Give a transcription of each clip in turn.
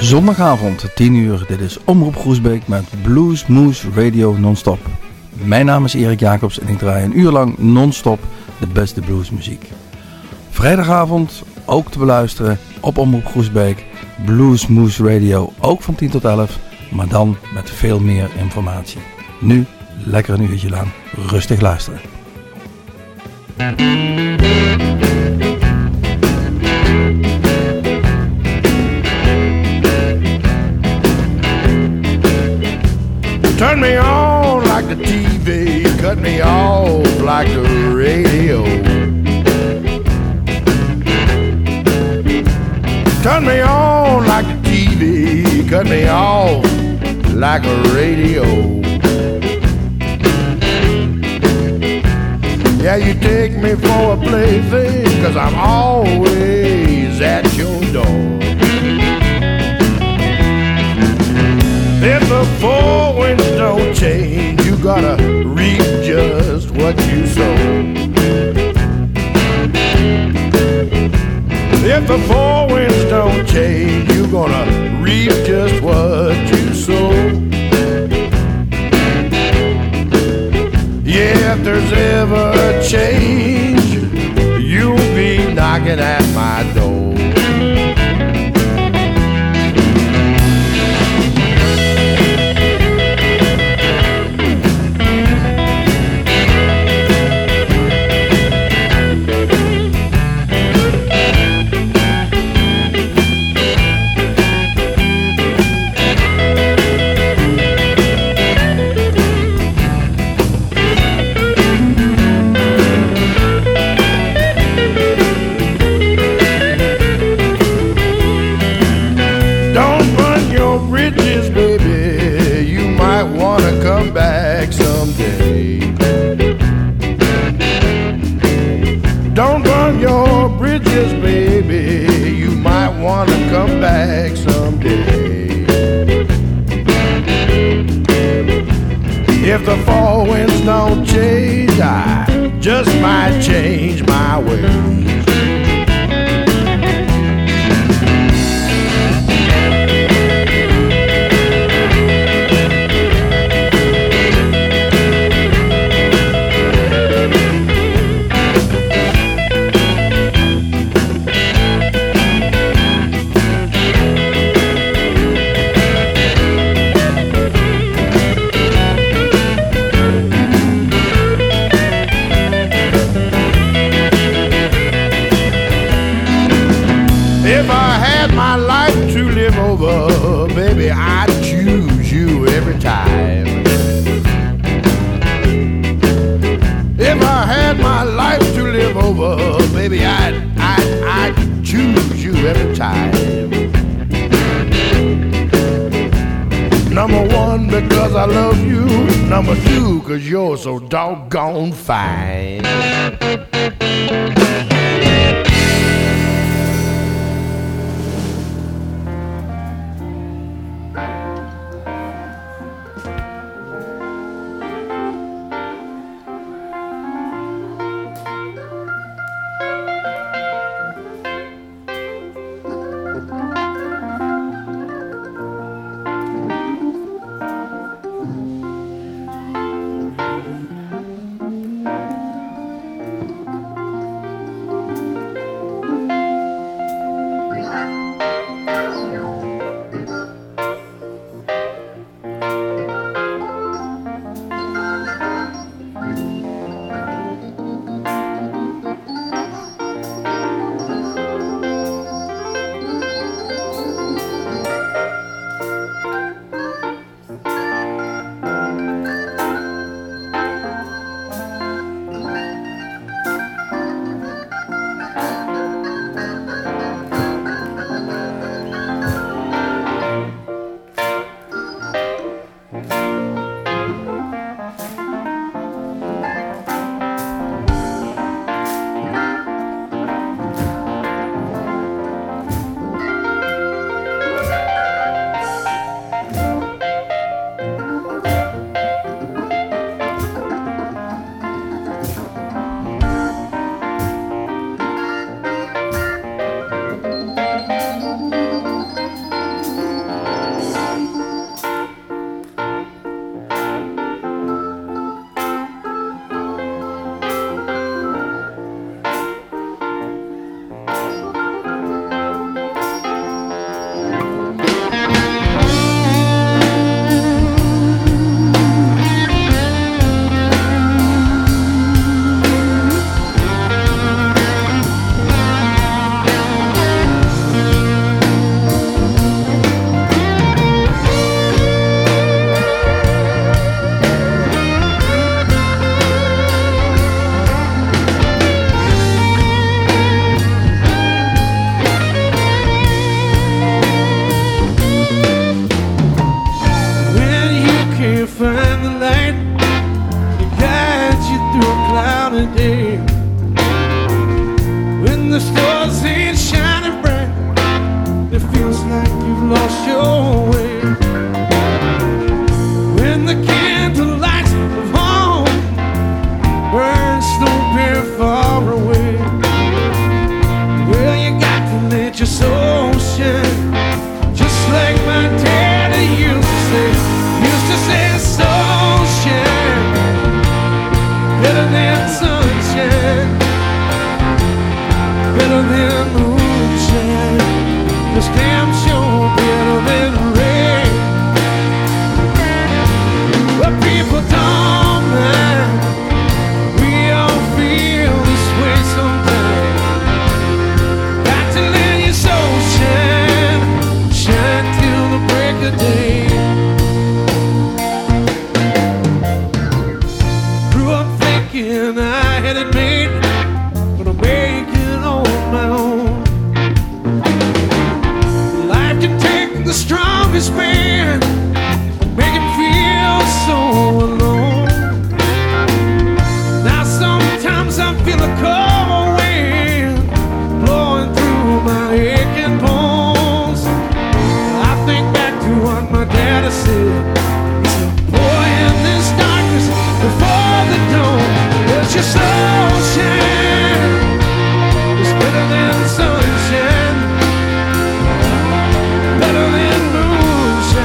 Zondagavond, 10 uur, dit is Omroep Groesbeek met Blues Moose Radio non-stop. Mijn naam is Erik Jacobs en ik draai een uur lang non-stop de beste bluesmuziek. Vrijdagavond ook te beluisteren op Omroep Groesbeek, Blues Moose Radio, ook van 10 tot 11, maar dan met veel meer informatie. Nu lekker een uurtje lang rustig luisteren. Turn me on like the TV, cut me off like the radio. Turn me on like the TV, cut me off like a radio. Yeah, you take me for a plaything, 'cause I'm always at your door. If the four winds don't change, you gotta reap just what you sow. If the four winds don't change, you gonna reap just what you sow. Yeah, if there's ever a change, you'll be knocking at my door. If the four winds don't change, I just might change my ways. Number one, because I love you. Number two, 'cause you're so doggone fine. 'cause damn's sure better than rain. But people don't mind, we all feel this way sometimes. Got to let your soul shine, shine till the break of day. Grew up thinking I had it made, gonna make it on my own. The strongest man, make him feel so alone. Now sometimes I feel a cold wind blowing through my aching bones. I think back to what my daddy said. He said, boy, in this darkness, before the dawn, let your soul shine. It's better than sunshine. Better than moonshine.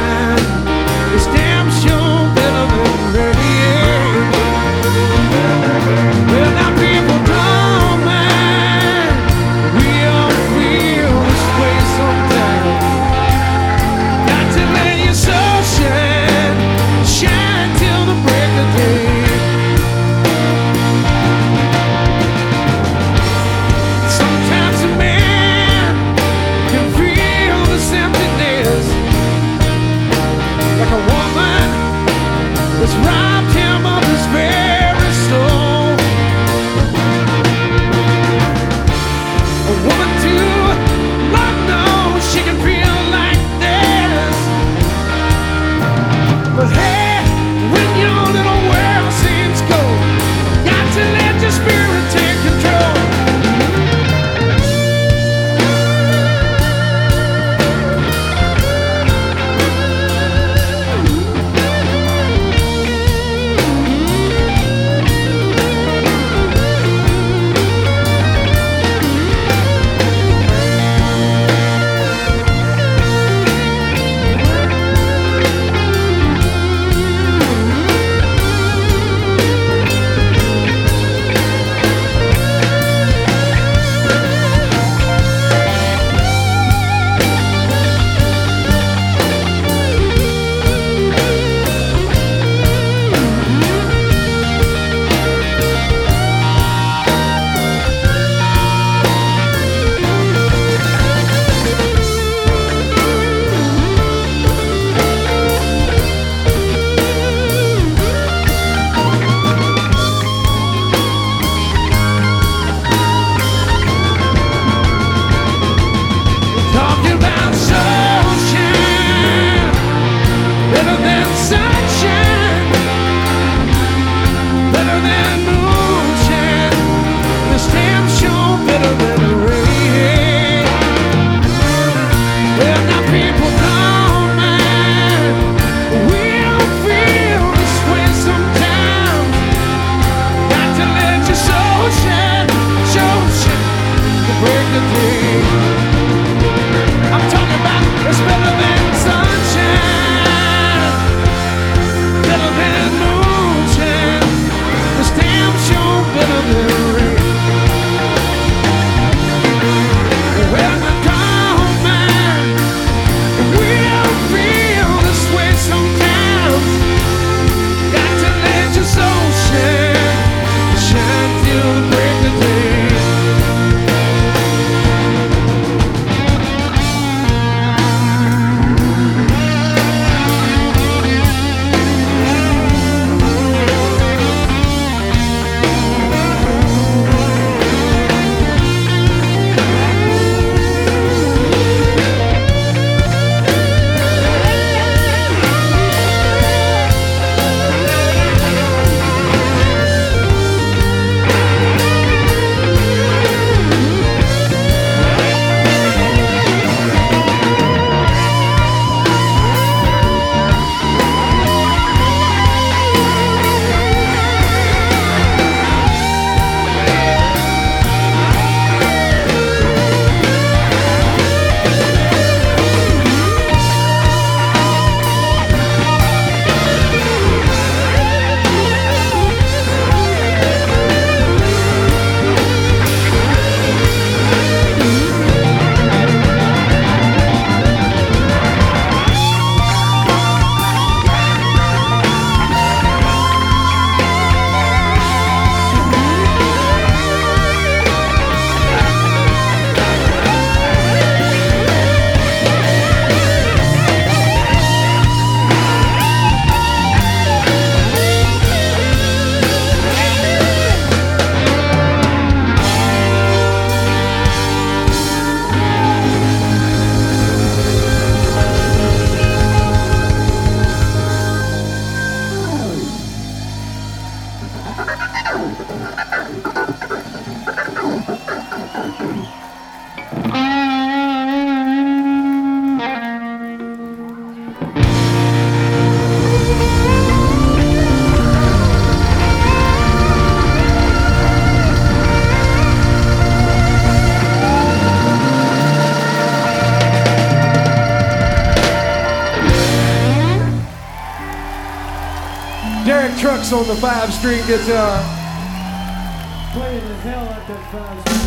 Brooks on the five-string guitar. Playing the hell out that five-string guitar.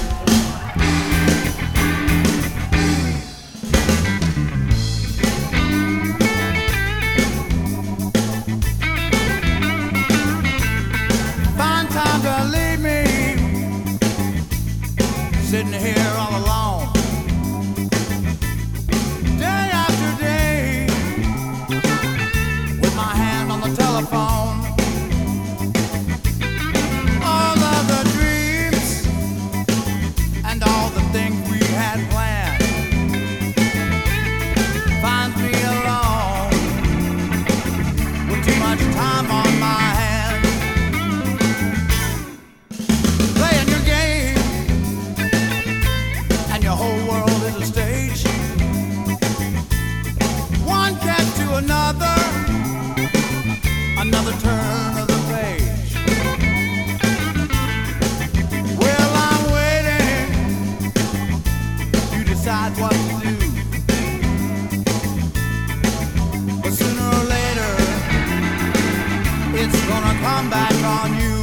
Sitting here all alone, day after day, with my hand on the telephone. All of the dreams and all the things we had planned finds me alone with too much time on my hands. Another turn of the page. Well, I'm waiting. You decide what to do. But sooner or later, it's gonna come back on you.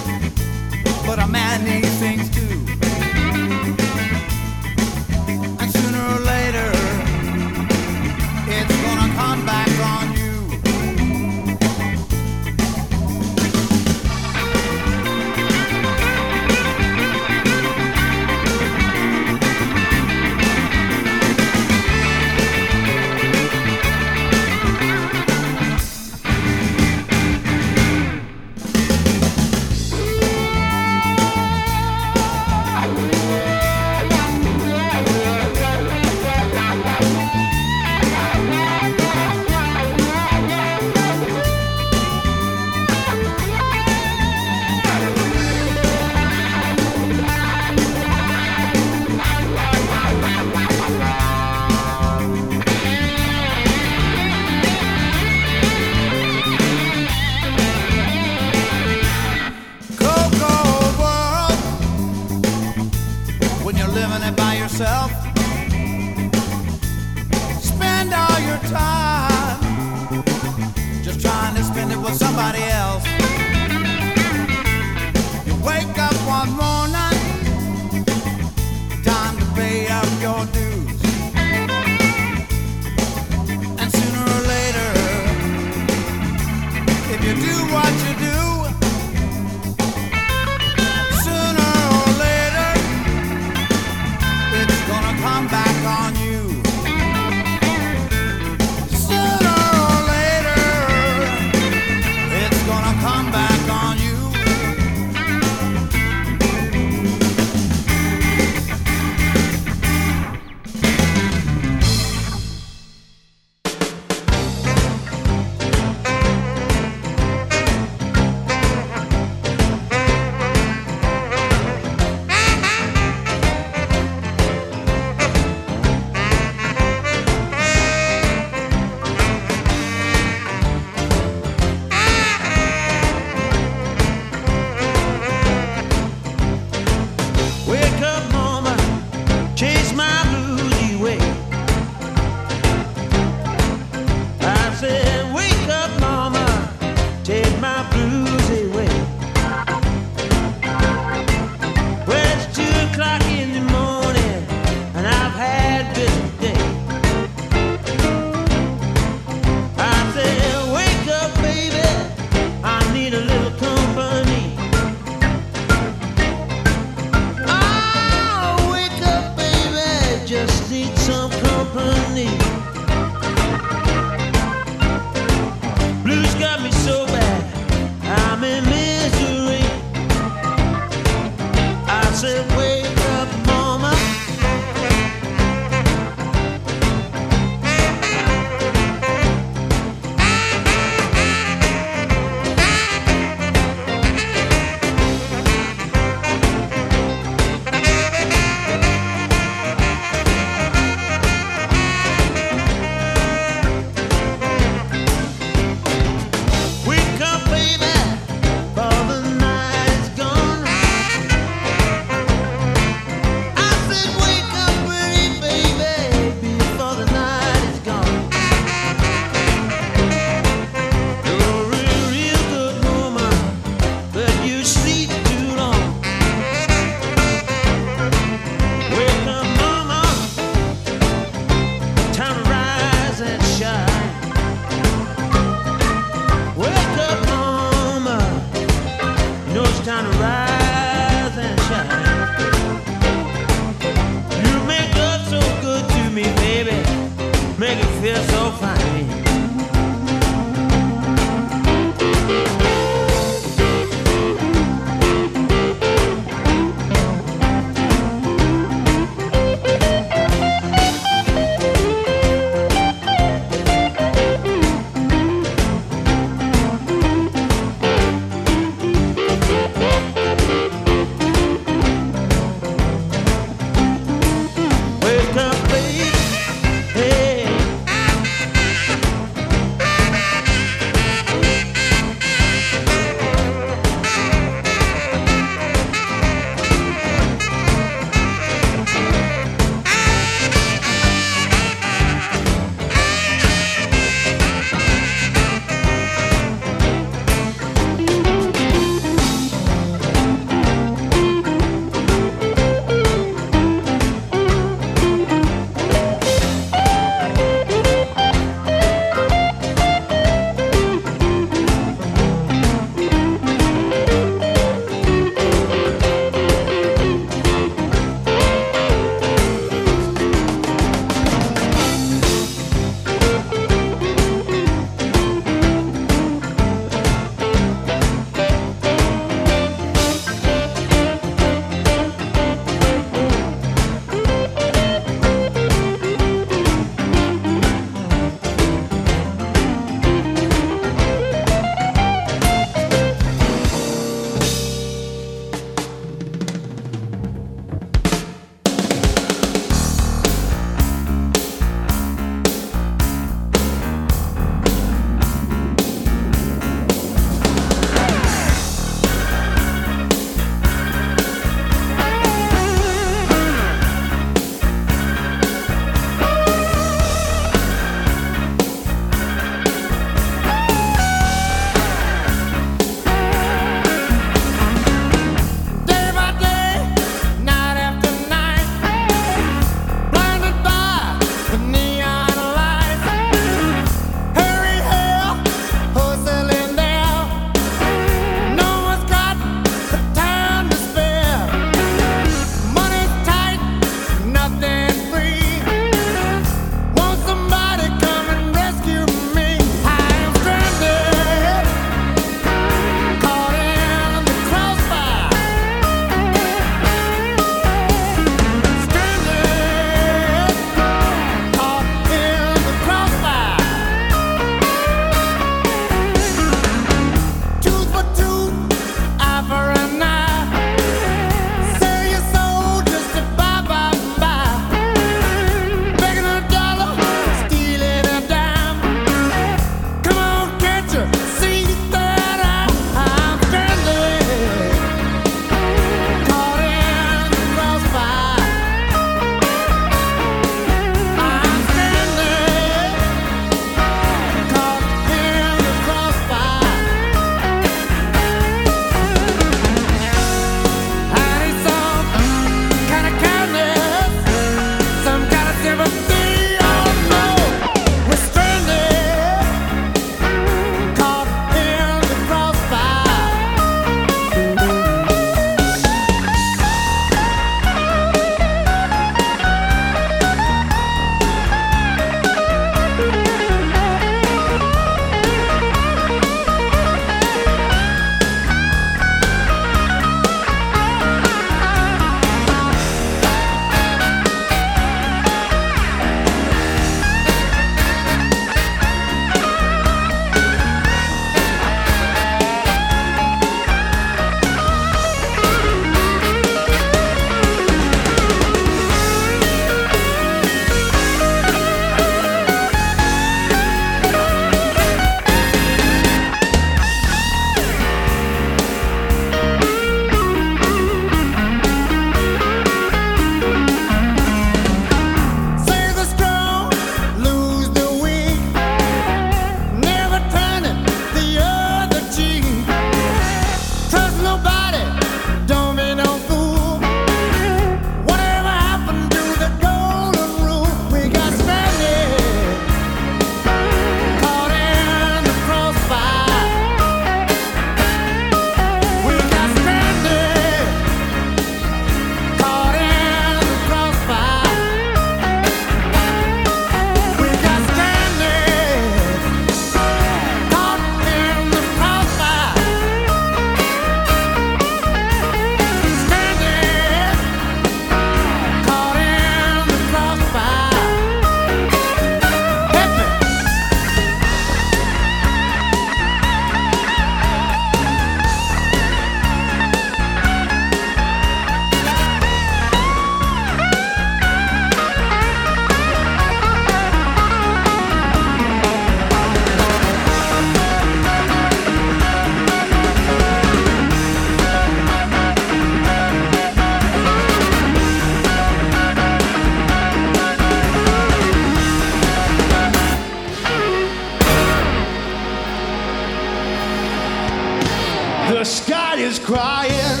The sky is crying.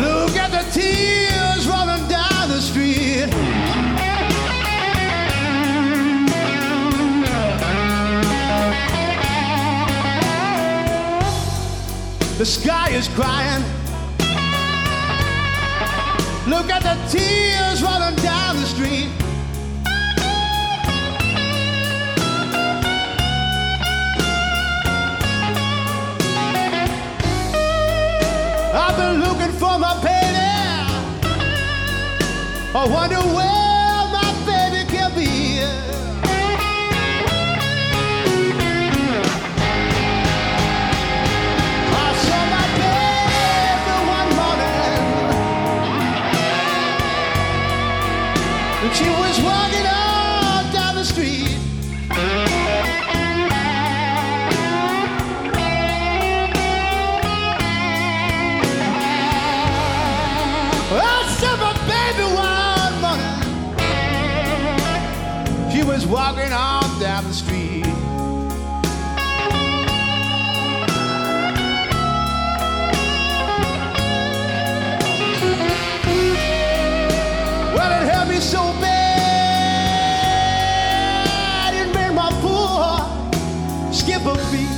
Look at the tears rolling down the street. The sky is crying. Look at the tears rolling down the street. I've been looking for my baby. I wonder where my baby can be. I saw my baby one morning, and she was walking on down the street. Walking on down the street. Well, it helped me so bad, it made my poor heart skip a beat.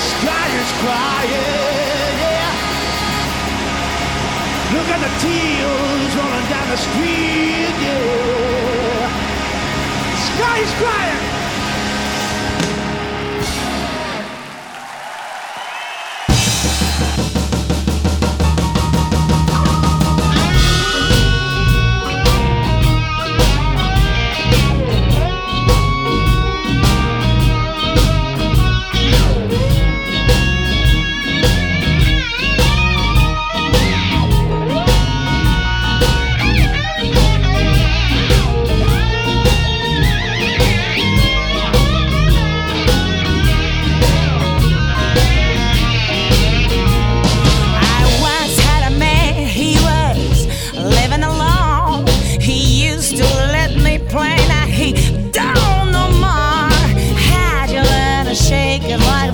the sky is crying, yeah. Look at the tears rolling down the street, yeah. The sky is crying.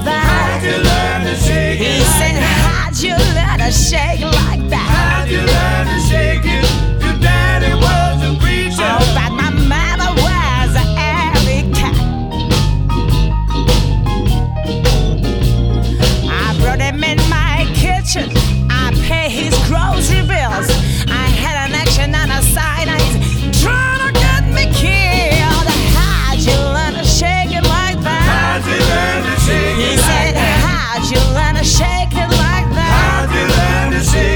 How'd you learn to shake it like that? How'd you learn to shake it?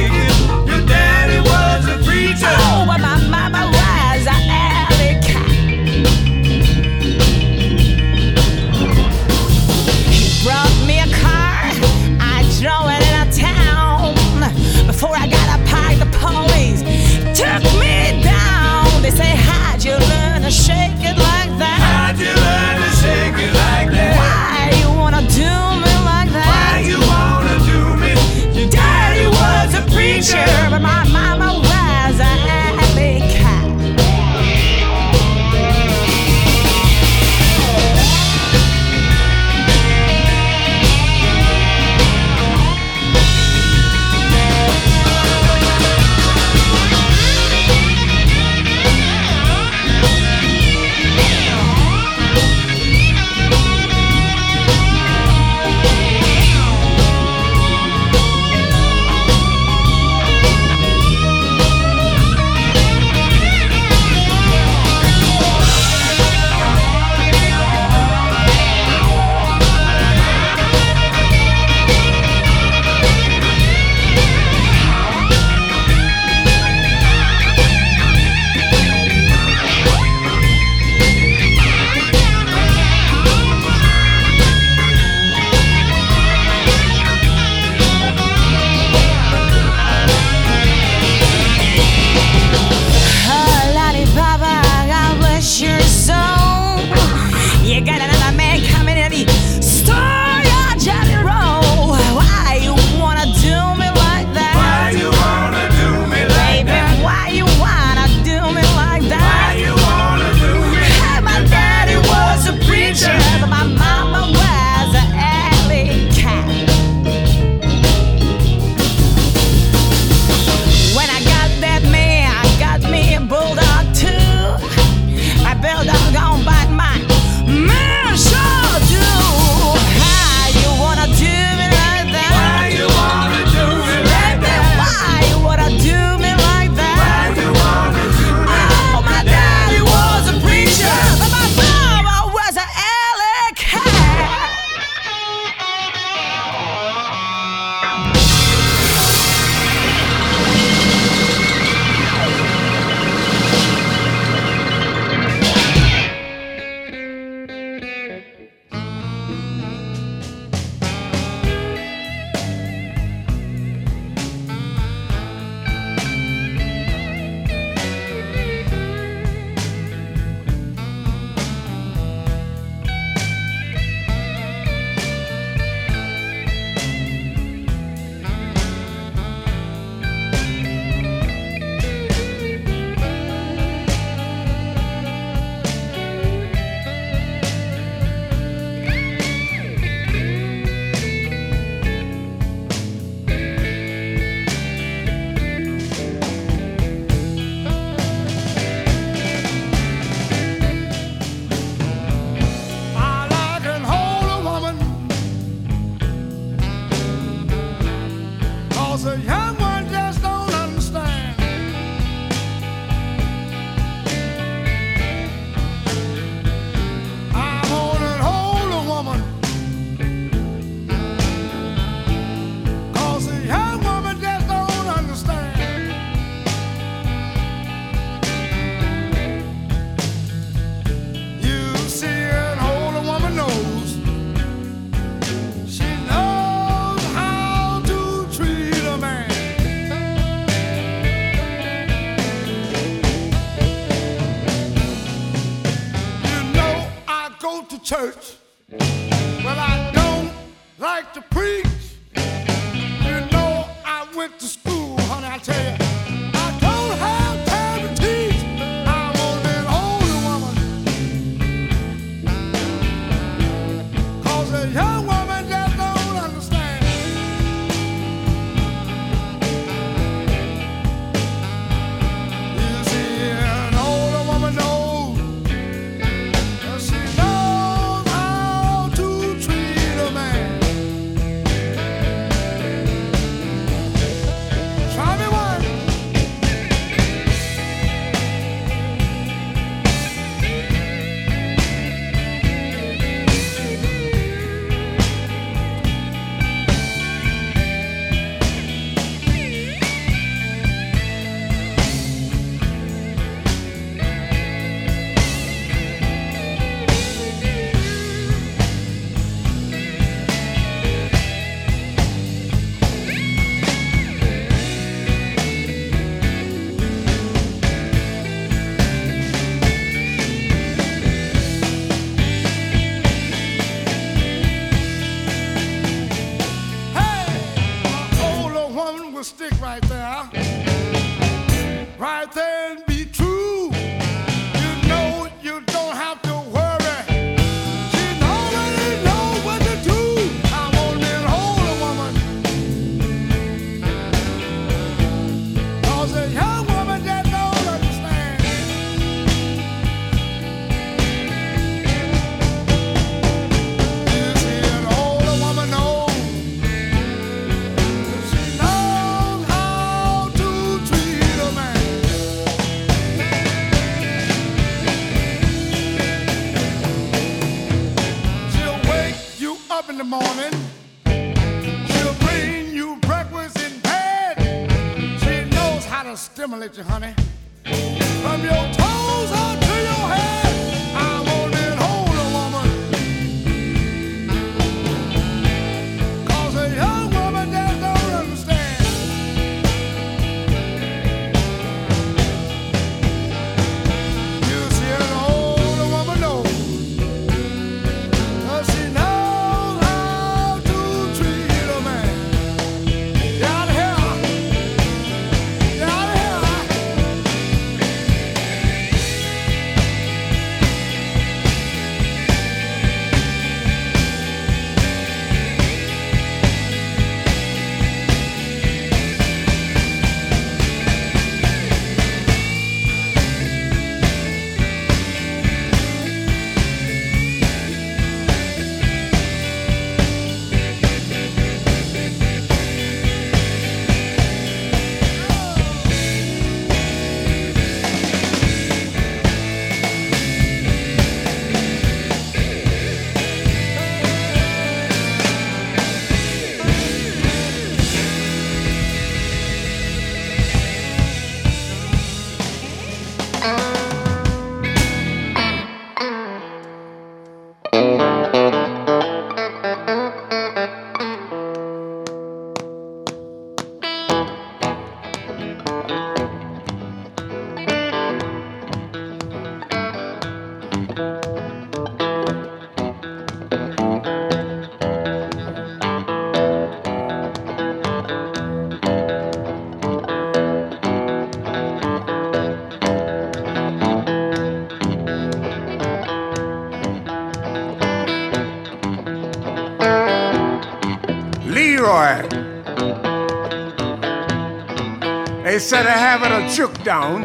Instead of having a juke down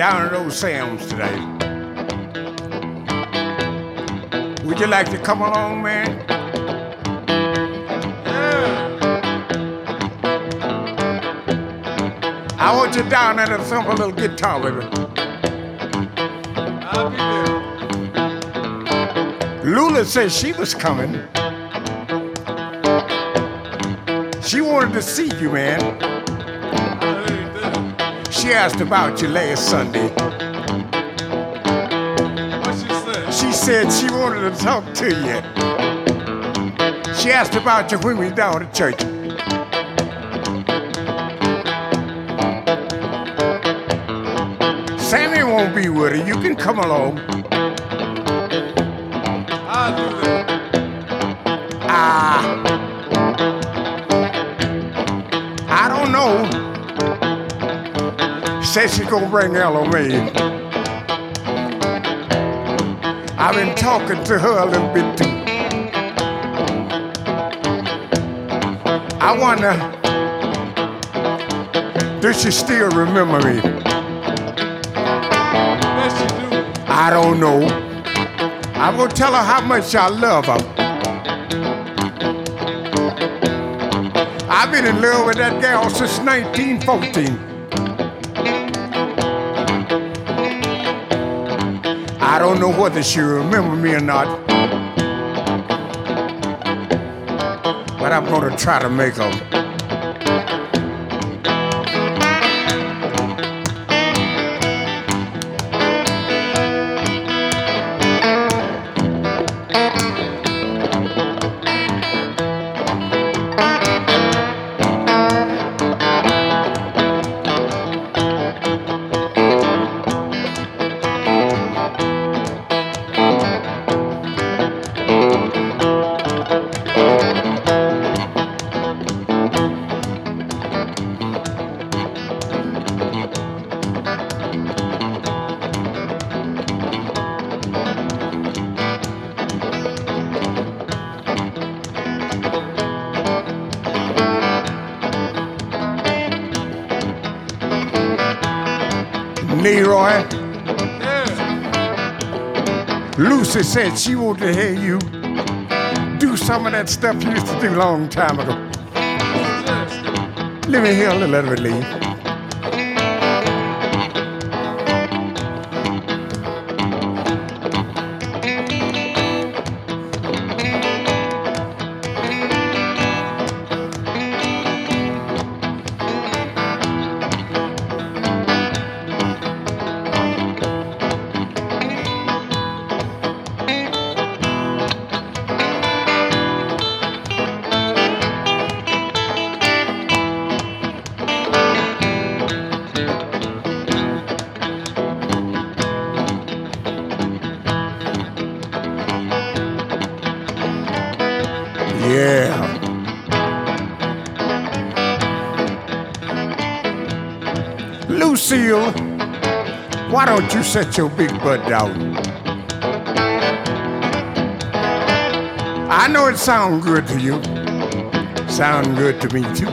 at old Sam's today. Would you like to come along, man? Yeah. I want you down there to thump a little guitar with me. I'll be there. Lula said she was coming. She wanted to see you, man. She asked about you last Sunday. What she said? She said she wanted to talk to you. She asked about you when we were down at church. Sammy won't be with her. You can come along. I'll do that. I don't know. Said she's gonna bring Ella Mae. I've been talking to her a little bit too. I wonder, does she still remember me? Yes, she do. I don't know. I'm gonna tell her how much I love her. I've been in love with that girl since 1914. I don't know whether she remember me or not, but I'm gonna try to make her. Leroy. Yeah. Lucy said she wanted to hear you do some of that stuff you used to do a long time ago. Let me hear a little of it, Lee. Lucille, why don't you set your big butt down? I know it sounds good to you. Sound good to me too.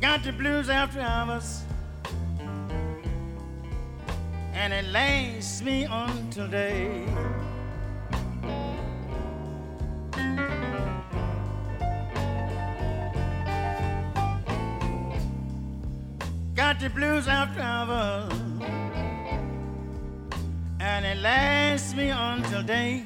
Got the blues after hours, and it lays me on today. Got the blues after hours, and it lays me on today.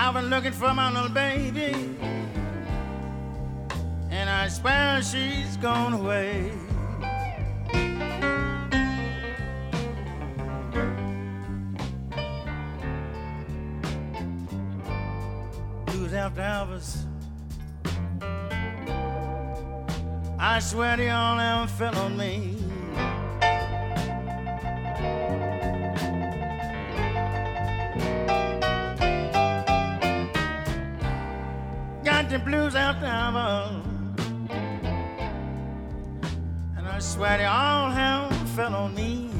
I've been looking for my little baby, and I swear she's gone away. Blues after hours, I swear they all ever fell on me. The blues after hours, and I swear they all have fell on me.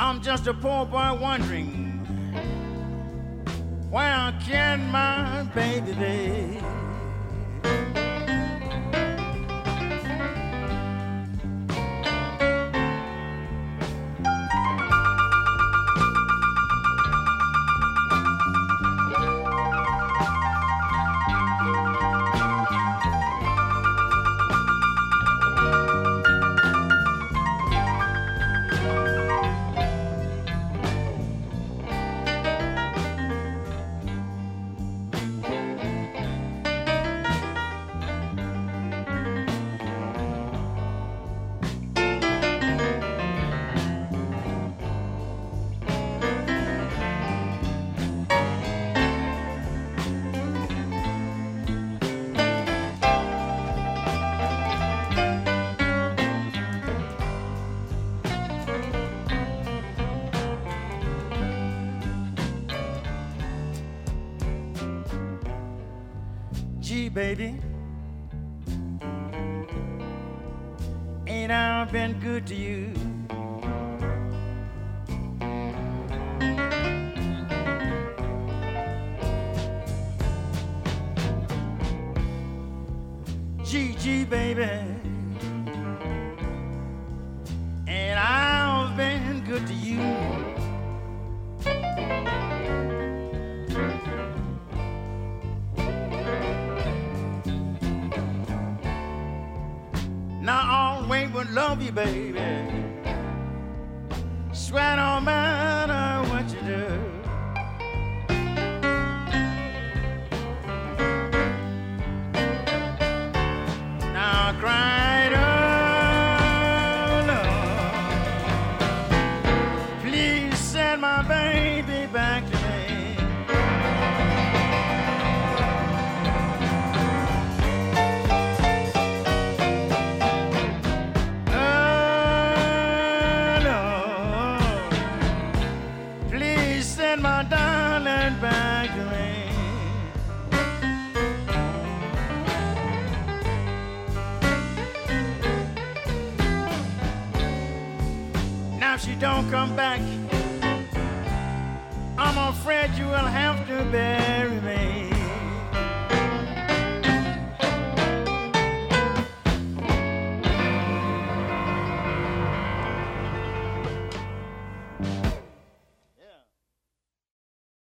I'm just a poor boy wondering, where can my baby be? Baby, ain't I been good to you? Gee, baby, ain't I been good to you? Love you, baby. Swear no matter what you do. Now I cry. time she don't come back, I'm afraid you will have to beg.